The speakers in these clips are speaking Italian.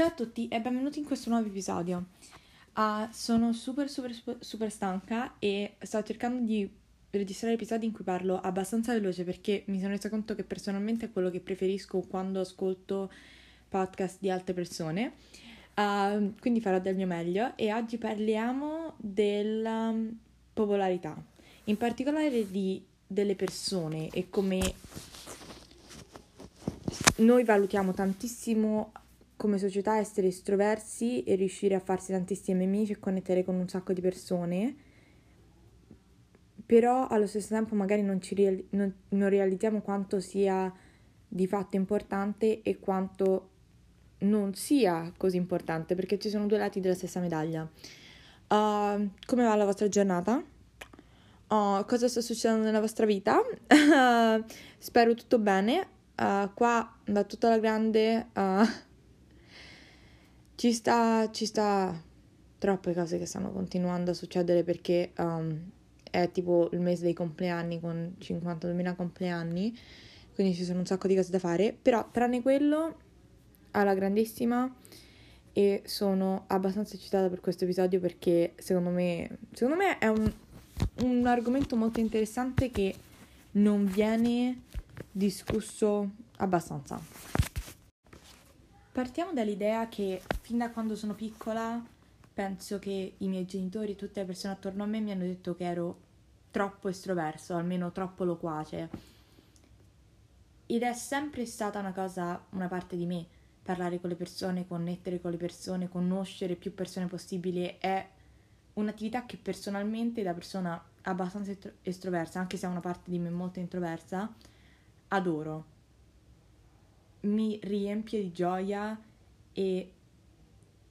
Ciao a tutti e benvenuti in questo nuovo episodio. Sono super stanca e sto cercando di registrare episodi in cui parlo abbastanza veloce perché mi sono resa conto che personalmente è quello che preferisco quando ascolto podcast di altre persone, quindi farò del mio meglio. E oggi parliamo della popolarità, in particolare delle persone e come noi valutiamo tantissimo come società essere estroversi e riuscire a farsi tantissimi amici e connettere con un sacco di persone, però allo stesso tempo magari non realizziamo quanto sia di fatto importante e quanto non sia così importante, perché ci sono due lati della stessa medaglia. Come va la vostra giornata? Cosa sta succedendo nella vostra vita? Spero tutto bene. Qua va tutta la grande... Ci sta troppe cose che stanno continuando a succedere perché è tipo il mese dei compleanni con 52.000 compleanni, quindi ci sono un sacco di cose da fare, però tranne quello alla grandissima, e sono abbastanza eccitata per questo episodio perché secondo me è un argomento molto interessante che non viene discusso abbastanza. Partiamo dall'idea che fin da quando sono piccola penso che i miei genitori e tutte le persone attorno a me mi hanno detto che ero troppo estroverso, almeno troppo loquace. Ed è sempre stata una parte di me, parlare con le persone, connettere con le persone, conoscere più persone possibile. È un'attività che personalmente, da persona abbastanza estroversa, anche se è una parte di me molto introversa, adoro. Mi riempie di gioia e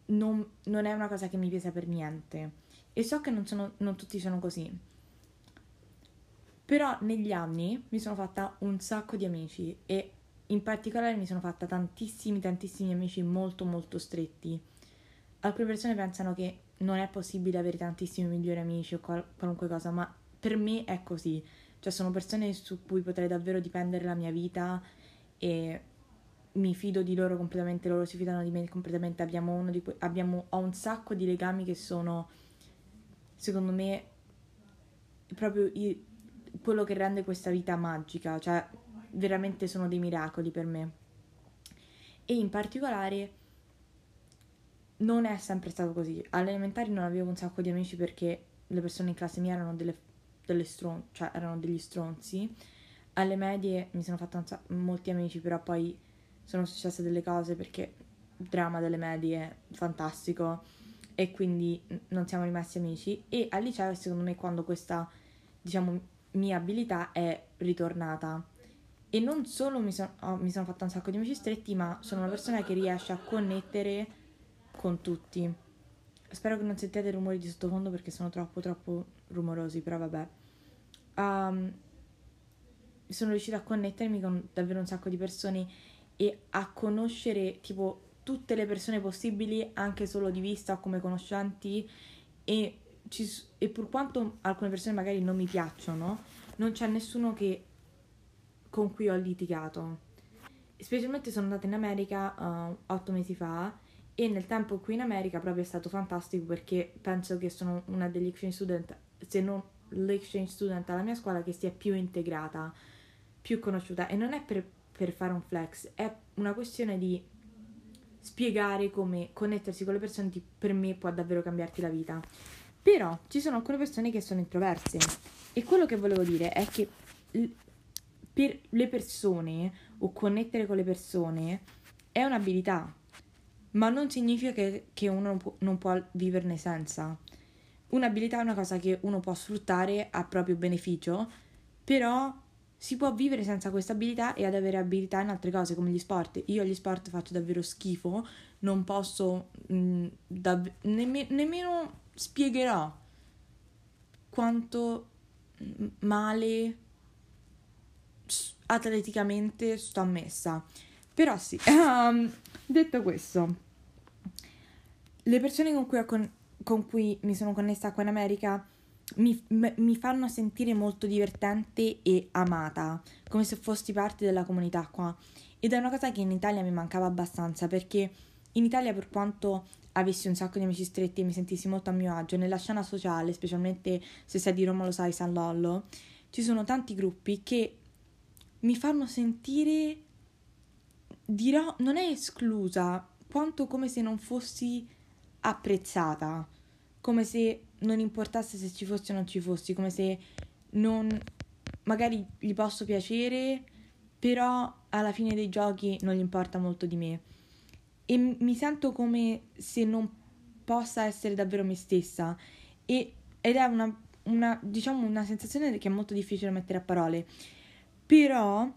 non è una cosa che mi pesa per niente, e so che non tutti sono così, però negli anni mi sono fatta un sacco di amici, e in particolare mi sono fatta tantissimi amici molto stretti. Alcune persone pensano che non è possibile avere tantissimi migliori amici o qualunque cosa, ma per me è così, cioè sono persone su cui potrei davvero dipendere la mia vita e mi fido di loro completamente, loro si fidano di me completamente. Ho un sacco di legami che sono, secondo me, proprio quello che rende questa vita magica, cioè veramente sono dei miracoli per me. E in particolare non è sempre stato così. Alle elementari non avevo un sacco di amici perché le persone in classe mia erano erano degli stronzi. Alle medie mi sono fatta molti amici, però poi sono successe delle cose, perché dramma delle medie, fantastico, e quindi non siamo rimasti amici. E al liceo, secondo me, quando questa, diciamo, mia abilità è ritornata, e non solo mi sono fatta un sacco di amici stretti, ma sono una persona che riesce a connettere con tutti. Spero che non sentiate rumori di sottofondo perché sono troppo rumorosi, però vabbè. Sono riuscita a connettermi con davvero un sacco di persone e a conoscere tipo tutte le persone possibili, anche solo di vista o come conoscenti, e pur quanto alcune persone magari non mi piacciono, non c'è nessuno con cui ho litigato. Specialmente sono andata in America 8 mesi fa, e nel tempo qui in America proprio è stato fantastico perché penso che sono una degli exchange student, se non l'exchange student alla mia scuola, che sia più integrata, più conosciuta, e non è per fare un flex, è una questione di spiegare come connettersi con le persone per me può davvero cambiarti la vita. Però ci sono alcune persone che sono introverse, e quello che volevo dire è che per le persone, o connettere con le persone, è un'abilità, ma non significa che uno non può viverne senza. Un'abilità è una cosa che uno può sfruttare a proprio beneficio, però si può vivere senza questa abilità e ad avere abilità in altre cose, come gli sport. Io agli sport faccio davvero schifo, non posso, nemmeno spiegherò quanto male atleticamente sto messa. Però sì, detto questo, le persone con cui mi sono connessa qua in America mi fanno sentire molto divertente e amata, come se fossi parte della comunità qua, ed è una cosa che in Italia mi mancava abbastanza, perché In Italia, per quanto avessi un sacco di amici stretti e mi sentissi molto a mio agio, nella scena sociale, specialmente se sei di Roma lo sai, San Lollo, ci sono tanti gruppi che mi fanno sentire, dirò, non è esclusa, quanto come se non fossi apprezzata, come se non importasse se ci fossi o non ci fossi, come se non, magari gli posso piacere, però alla fine dei giochi non gli importa molto di me. E mi sento come se non possa essere davvero me stessa. Ed è una sensazione che è molto difficile mettere a parole. Però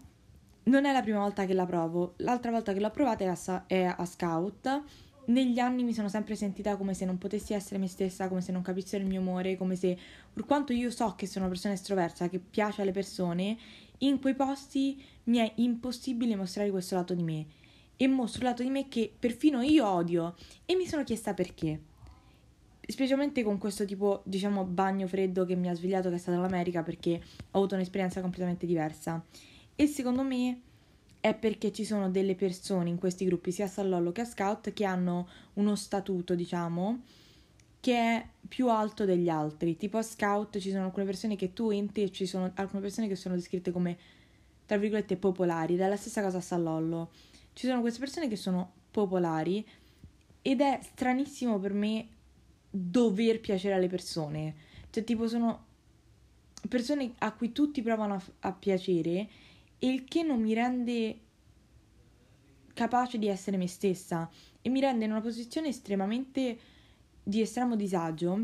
non è la prima volta che la provo. L'altra volta che l'ho provata è a Scout. Negli anni mi sono sempre sentita come se non potessi essere me stessa, come se non capissero il mio umore, come se, per quanto io so che sono una persona estroversa, che piace alle persone, in quei posti mi è impossibile mostrare questo lato di me. E mostro un lato di me che perfino io odio, e mi sono chiesta perché, specialmente con questo tipo, diciamo, bagno freddo che mi ha svegliato, che è stata l'America, perché ho avuto un'esperienza completamente diversa. E secondo me è perché ci sono delle persone in questi gruppi, sia a San Lollo che a Scout, che hanno uno statuto, diciamo, che è più alto degli altri. Tipo a Scout ci sono alcune persone che tu entri e ci sono alcune persone che sono descritte come, tra virgolette, popolari. Dalla stessa cosa a San Lollo ci sono queste persone che sono popolari, ed è stranissimo per me dover piacere alle persone. Cioè, tipo, sono persone a cui tutti provano a piacere, e il che non mi rende capace di essere me stessa e mi rende in una posizione estremamente di estremo disagio.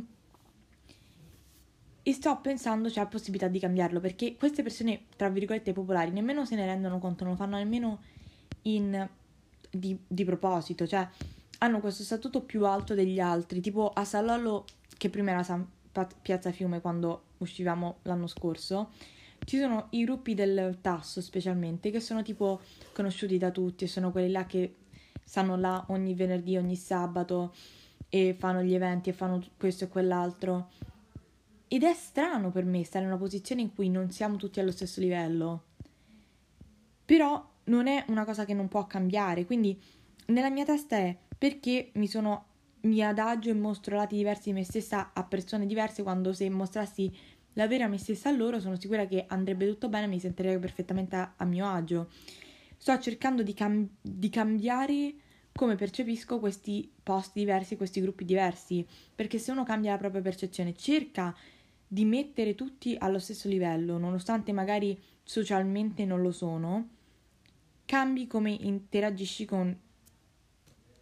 E sto pensando c'è la possibilità di cambiarlo, perché queste persone, tra virgolette, popolari nemmeno se ne rendono conto, non lo fanno nemmeno di proposito, cioè hanno questo statuto più alto degli altri. Tipo a San Lollo, che prima era Piazza Fiume, quando uscivamo l'anno scorso, ci sono i gruppi del Tasso specialmente, che sono tipo conosciuti da tutti, e sono quelli là che stanno là ogni venerdì, ogni sabato, e fanno gli eventi e fanno questo e quell'altro. Ed è strano per me stare in una posizione in cui non siamo tutti allo stesso livello, però non è una cosa che non può cambiare. Quindi nella mia testa è: perché mi adagio e mostro lati diversi di me stessa a persone diverse, quando se mostrassi la vera me stessa a loro sono sicura che andrebbe tutto bene e mi sentirei perfettamente a mio agio. Sto cercando di cambiare come percepisco questi posti diversi, questi gruppi diversi, perché se uno cambia la propria percezione, cerca di mettere tutti allo stesso livello, nonostante magari socialmente non lo sono, cambi come interagisci con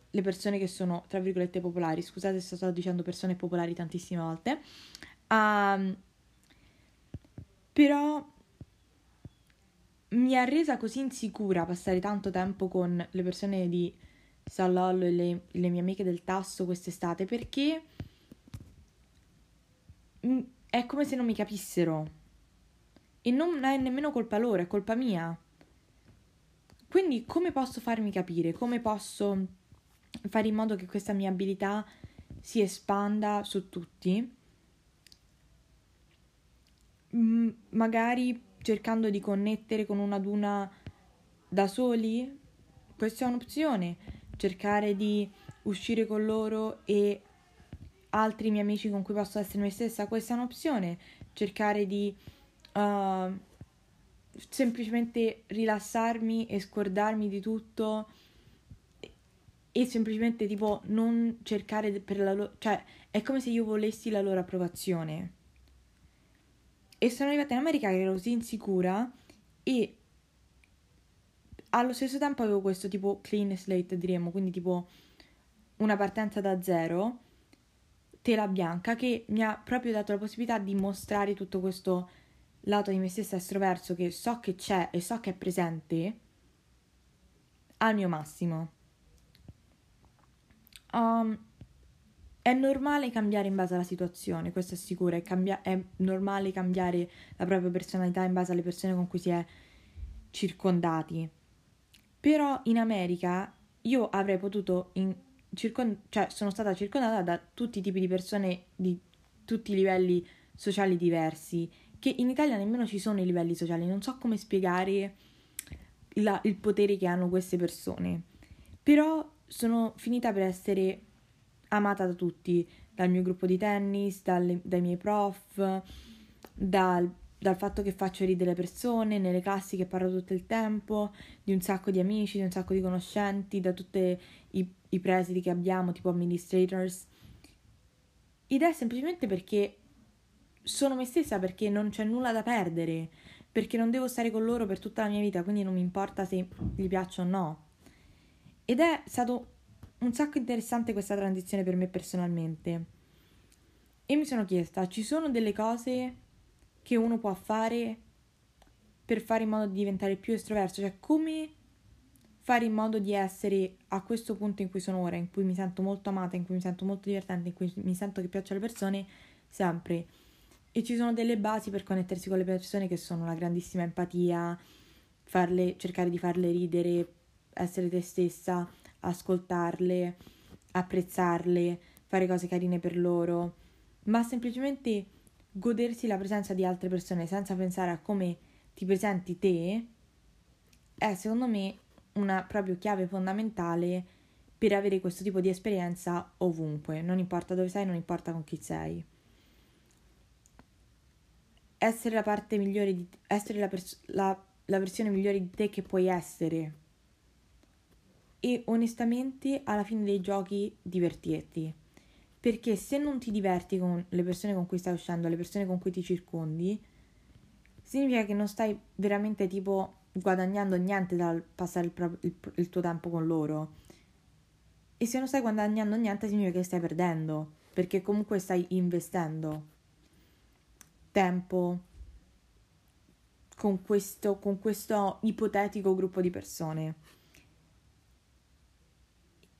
le persone che sono, tra virgolette, popolari. Scusate se sto dicendo persone popolari tantissime volte. Però mi ha resa così insicura passare tanto tempo con le persone di San Lollo e le mie amiche del Tasso quest'estate, perché è come se non mi capissero. E non è nemmeno colpa loro, è colpa mia. Quindi come posso farmi capire? Come posso fare in modo che questa mia abilità si espanda su tutti? Magari cercando di connettere con una ad una da soli? Questa è un'opzione. Cercare di uscire con loro e altri miei amici con cui posso essere me stessa? Questa è un'opzione. Cercare di semplicemente rilassarmi e scordarmi di tutto, e semplicemente tipo non cercare per la loro, cioè è come se io volessi la loro approvazione. E sono arrivata in America che ero così insicura, e allo stesso tempo avevo questo tipo clean slate, diremmo, quindi tipo una partenza da zero, tela bianca, che mi ha proprio dato la possibilità di mostrare tutto questo lato di me stessa estroverso, che so che c'è e so che è presente, al mio massimo. È normale cambiare in base alla situazione, questo è sicuro. È normale cambiare la propria personalità in base alle persone con cui si è circondati. Però in America io avrei potuto sono stata circondata da tutti i tipi di persone, di tutti i livelli sociali diversi, che in Italia nemmeno ci sono i livelli sociali. Non so come spiegare il potere che hanno queste persone, però sono finita per essere amata da tutti, dal mio gruppo di tennis, dai miei prof, dal fatto che faccio ridere le persone, nelle classi che parlo tutto il tempo, di un sacco di amici, di un sacco di conoscenti, da tutti i presidi che abbiamo, tipo administrators. Ed è semplicemente perché sono me stessa, perché non c'è nulla da perdere, perché non devo stare con loro per tutta la mia vita, quindi non mi importa se gli piaccio o no. Ed è stato un sacco interessante questa transizione per me personalmente. E mi sono chiesta, ci sono delle cose che uno può fare per fare in modo di diventare più estroverso, cioè come fare in modo di essere a questo punto in cui sono ora, in cui mi sento molto amata, in cui mi sento molto divertente, in cui mi sento che piaccio alle persone sempre. E ci sono delle basi per connettersi con le persone, che sono la grandissima empatia, cercare di farle ridere, essere te stessa, ascoltarle, apprezzarle, fare cose carine per loro, ma semplicemente godersi la presenza di altre persone senza pensare a come ti presenti te è, secondo me, una proprio chiave fondamentale per avere questo tipo di esperienza ovunque, non importa dove sei, non importa con chi sei. Essere la parte migliore di te, essere la versione migliore di te che puoi essere, e onestamente alla fine dei giochi divertirti. Perché se non ti diverti con le persone con cui stai uscendo, le persone con cui ti circondi, significa che non stai veramente tipo guadagnando niente dal passare il tuo tempo con loro. E se non stai guadagnando niente significa che stai perdendo, perché comunque stai investendo tempo con questo ipotetico gruppo di persone.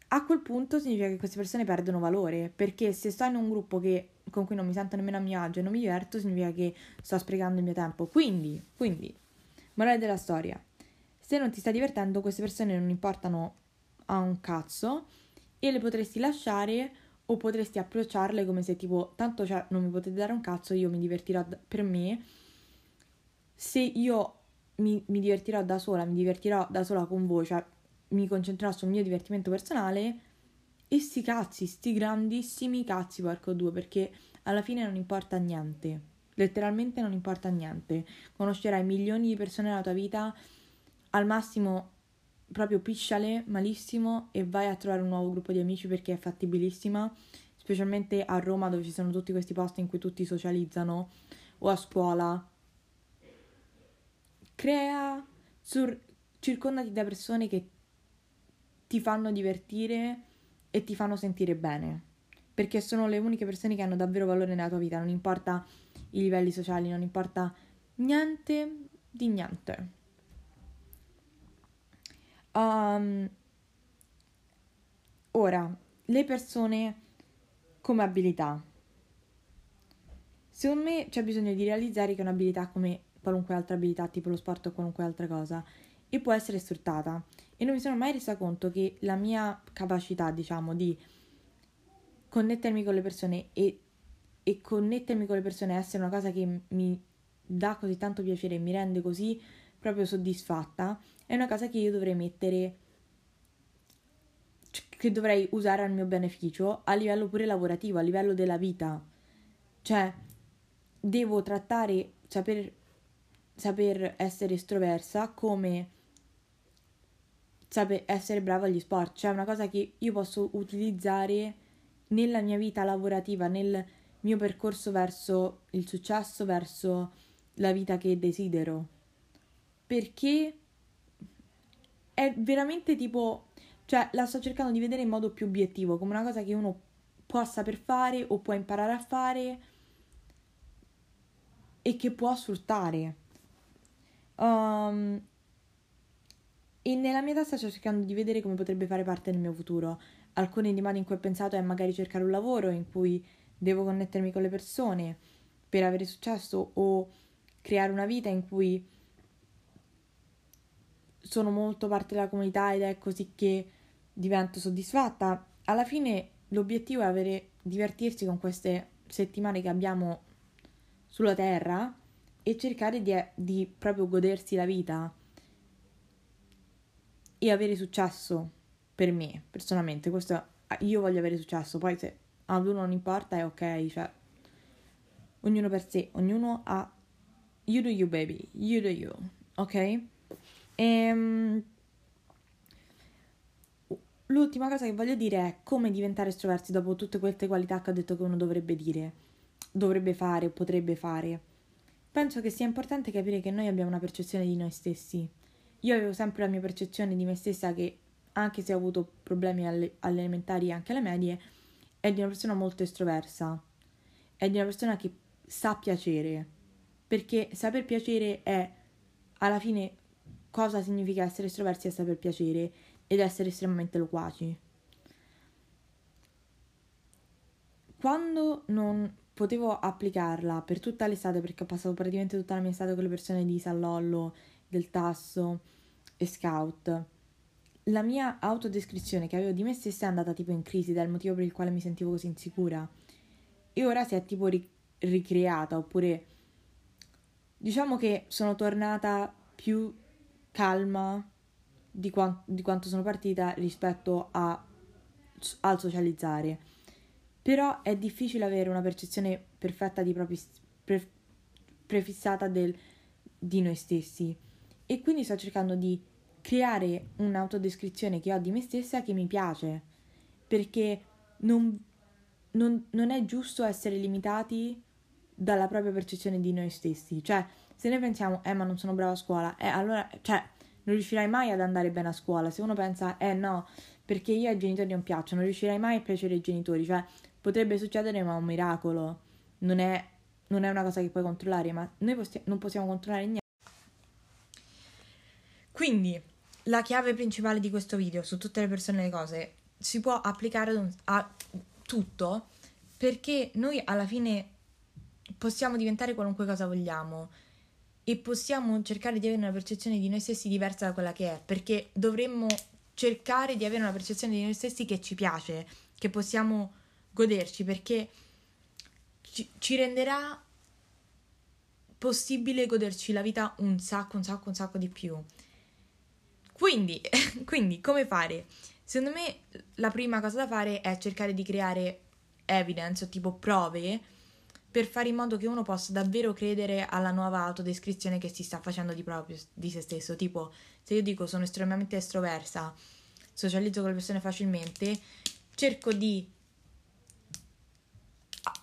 A quel punto significa che queste persone perdono valore, perché se sto in un gruppo con cui non mi sento nemmeno a mio agio e non mi diverto, significa che sto sprecando il mio tempo. Quindi, morale della storia, se non ti stai divertendo, queste persone non importano a un cazzo e le potresti lasciare, o potresti approcciarle come se tipo, tanto cioè, non mi potete dare un cazzo, io mi divertirò per me. Se io mi divertirò da sola, con voi, cioè mi concentrerò sul mio divertimento personale, e sti grandissimi cazzi, porco due, perché alla fine non importa niente, letteralmente non importa niente. Conoscerai milioni di persone nella tua vita, al massimo proprio pisciale malissimo e vai a trovare un nuovo gruppo di amici, perché è fattibilissima, specialmente a Roma dove ci sono tutti questi posti in cui tutti socializzano, o a scuola. Circondati da persone che ti fanno divertire e ti fanno sentire bene, perché sono le uniche persone che hanno davvero valore nella tua vita, non importa i livelli sociali, non importa niente di niente. Ora, le persone come abilità. Secondo me c'è bisogno di realizzare che è un'abilità come qualunque altra abilità, tipo lo sport o qualunque altra cosa, e può essere sfruttata. E non mi sono mai resa conto che la mia capacità, diciamo, di connettermi con le persone e connettermi con le persone è essere una cosa che mi dà così tanto piacere e mi rende così proprio soddisfatta, è una cosa che io dovrei mettere, che dovrei usare al mio beneficio a livello pure lavorativo, a livello della vita. Cioè, devo trattare, saper essere estroversa come essere brava agli sport, cioè è una cosa che io posso utilizzare nella mia vita lavorativa, nel mio percorso verso il successo, verso la vita che desidero, perché è veramente tipo, cioè la sto cercando di vedere in modo più obiettivo, come una cosa che uno può saper fare o può imparare a fare e che può sfruttare. E nella mia testa sto cercando di vedere come potrebbe fare parte del mio futuro. Alcune domande in cui ho pensato è magari cercare un lavoro in cui devo connettermi con le persone per avere successo, o creare una vita in cui sono molto parte della comunità ed è così che divento soddisfatta. Alla fine l'obiettivo è divertirsi con queste settimane che abbiamo sulla terra e cercare di proprio godersi la vita e avere successo. per me, personalmente, questo, io voglio avere successo, poi se ad uno non importa è ok, cioè, ognuno per sé, ognuno ha, you do you baby, you do you, ok? L'ultima cosa che voglio dire è come diventare estroversi dopo tutte queste qualità che ho detto che uno dovrebbe dire, dovrebbe fare, potrebbe fare. Penso che sia importante capire che noi abbiamo una percezione di noi stessi. Io avevo sempre la mia percezione di me stessa che, anche se ho avuto problemi alle elementari e anche alle medie, è di una persona molto estroversa, è di una persona che sa piacere, perché saper piacere è, alla fine, cosa significa essere estroversi è saper piacere ed essere estremamente loquaci. Quando non potevo applicarla per tutta l'estate, perché ho passato praticamente tutta la mia estate con le persone di San Lollo, del Tasso e Scout, la mia autodescrizione che avevo di me stessa è andata tipo in crisi, dal motivo per il quale mi sentivo così insicura, e ora si è tipo ricreata, oppure diciamo che sono tornata più calma di quanto sono partita rispetto al socializzare. Però è difficile avere una percezione perfetta di propri prefissata di noi stessi, e quindi sto cercando di creare un'autodescrizione che ho di me stessa che mi piace, perché non è giusto essere limitati dalla propria percezione di noi stessi. Cioè, se noi pensiamo, ma non sono brava a scuola, allora, cioè, non riuscirai mai ad andare bene a scuola. Se uno pensa, no, perché io ai genitori non piaccio, non riuscirai mai a piacere ai genitori. Cioè, potrebbe succedere, ma è un miracolo. Non è una cosa che puoi controllare, ma noi non possiamo controllare niente. Quindi, la chiave principale di questo video, su tutte le persone e le cose, si può applicare a tutto, perché noi alla fine possiamo diventare qualunque cosa vogliamo, e possiamo cercare di avere una percezione di noi stessi diversa da quella che è, perché dovremmo cercare di avere una percezione di noi stessi che ci piace, che possiamo goderci, perché ci renderà possibile goderci la vita un sacco di più. Quindi come fare? Secondo me la prima cosa da fare è cercare di creare evidence, o tipo prove, per fare in modo che uno possa davvero credere alla nuova autodescrizione che si sta facendo di se stesso. Tipo, se io dico sono estremamente estroversa, socializzo con le persone facilmente, cerco di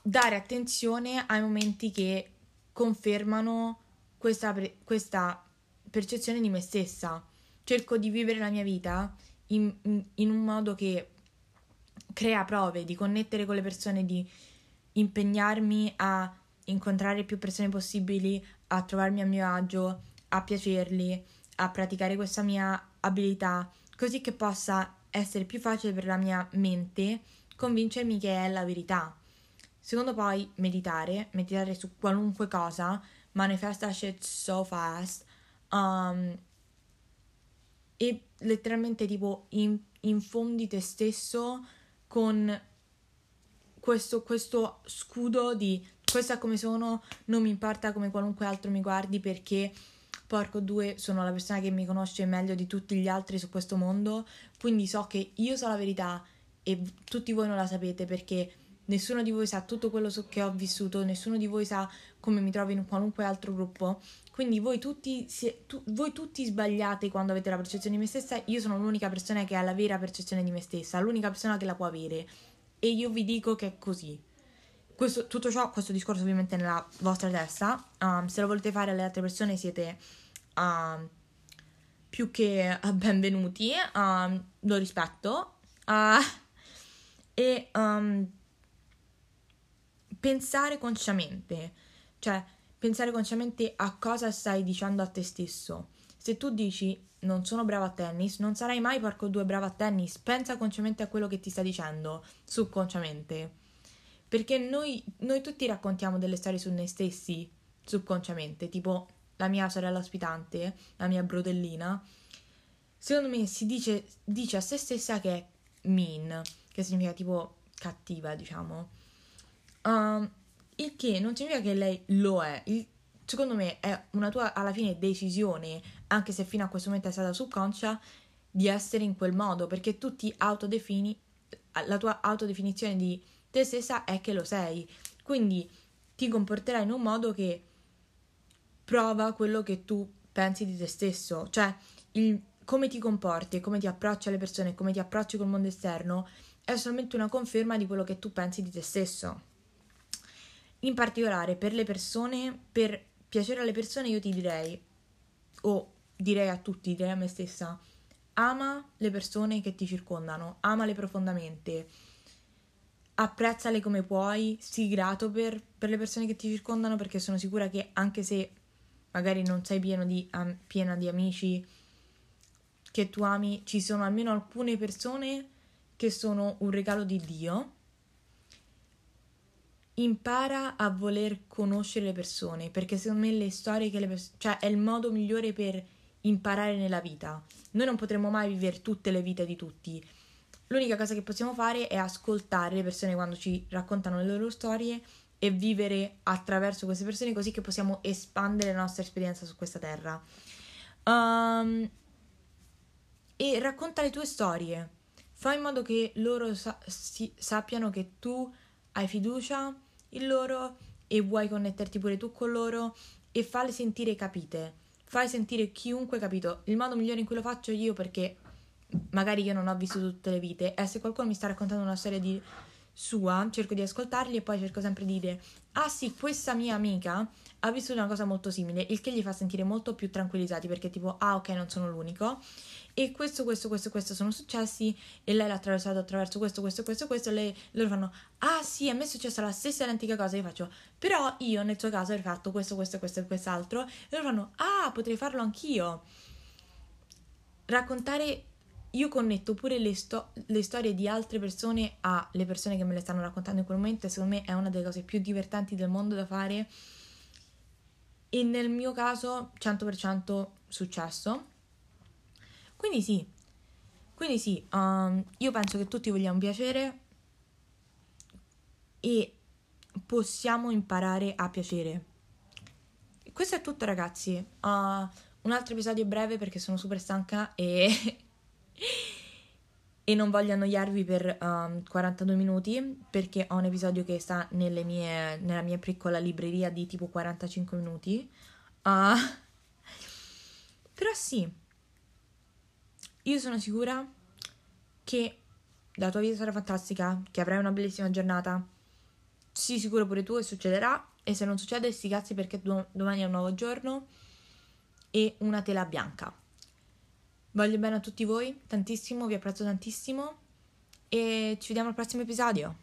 dare attenzione ai momenti che confermano questa percezione di me stessa. Cerco di vivere la mia vita in un modo che crea prove, di connettere con le persone, di impegnarmi a incontrare più persone possibili, a trovarmi a mio agio, a piacerli, a praticare questa mia abilità, così che possa essere più facile per la mia mente convincermi che è la verità. Secondo, poi meditare su qualunque cosa, manifest that shit so fast, e letteralmente tipo infondi te stesso con questo scudo di questa come sono, non mi importa come qualunque altro mi guardi, perché porco due sono la persona che mi conosce meglio di tutti gli altri su questo mondo, quindi so che io so la verità e tutti voi non la sapete, perché nessuno di voi sa tutto quello che ho vissuto, nessuno di voi sa come mi trovo in qualunque altro gruppo, quindi voi tutti sbagliate quando avete la percezione di me stessa. Io sono l'unica persona che ha la vera percezione di me stessa, l'unica persona che la può avere, e io vi dico che è così. Questo discorso ovviamente è nella vostra testa. Se lo volete fare alle altre persone siete più che benvenuti. Lo rispetto. Pensare consciamente. Cioè, pensare consciamente a cosa stai dicendo a te stesso. Se tu dici non sono brava a tennis, non sarai mai porco due brava a tennis. Pensa consciamente a quello che ti sta dicendo, subconsciamente. Perché noi tutti raccontiamo delle storie su noi stessi, subconsciamente. Tipo la mia sorella ospitante, la mia brodellina. Secondo me si dice a se stessa che è mean, che significa tipo cattiva, diciamo. Il che non significa che lei lo è. Secondo me è una tua, alla fine, decisione, anche se fino a questo momento è stata subconscia, di essere in quel modo, perché tu ti autodefini, la tua autodefinizione di te stessa è che lo sei, quindi ti comporterai in un modo che prova quello che tu pensi di te stesso, cioè come ti comporti, come ti approcci alle persone, come ti approcci col mondo esterno è solamente una conferma di quello che tu pensi di te stesso. In particolare per le persone, per piacere alle persone io ti direi, o direi a tutti, direi a me stessa, ama le persone che ti circondano, amale profondamente, apprezzale come puoi, sii grato per le persone che ti circondano, perché sono sicura che anche se magari non sei piena di amici che tu ami, ci sono almeno alcune persone che sono un regalo di Dio. Impara a voler conoscere le persone, perché secondo me le storie che cioè è il modo migliore per imparare nella vita. Noi non potremo mai vivere tutte le vite di tutti. L'unica cosa che possiamo fare è ascoltare le persone quando ci raccontano le loro storie e vivere attraverso queste persone, così che possiamo espandere la nostra esperienza su questa terra. E racconta le tue storie. Fai in modo che loro sappiano che tu hai fiducia in loro e vuoi connetterti pure tu con loro, e farle sentire capite, fai sentire chiunque capito. Il modo migliore in cui lo faccio io, perché magari io non ho vissuto tutte le vite, è se qualcuno mi sta raccontando una storia di sua, cerco di ascoltarli e poi cerco sempre di dire ah sì, questa mia amica ha vissuto una cosa molto simile, il che gli fa sentire molto più tranquillizzati, perché tipo ah ok, non sono l'unico, e questo sono successi, e lei l'ha attraversato attraverso questo, e loro fanno ah sì, a me è successa la stessa identica cosa, io faccio però io nel suo caso ho fatto questo e quest'altro, e loro fanno ah, potrei farlo anch'io. Raccontare, io connetto pure le storie di altre persone alle persone che me le stanno raccontando in quel momento, e secondo me è una delle cose più divertenti del mondo da fare, e nel mio caso 100% successo. Quindi sì, io penso che tutti vogliamo piacere e possiamo imparare a piacere. Questo è tutto, ragazzi. Un altro episodio breve perché sono super stanca e non voglio annoiarvi per 42 minuti, perché ho un episodio che sta nella mia piccola libreria di tipo 45 minuti. Però sì, io sono sicura che la tua vita sarà fantastica, che avrai una bellissima giornata. Sii sicuro pure tu che succederà, e se non succede sti cazzi, perché domani è un nuovo giorno e una tela bianca. Voglio bene a tutti voi tantissimo, vi apprezzo tantissimo, e ci vediamo al prossimo episodio.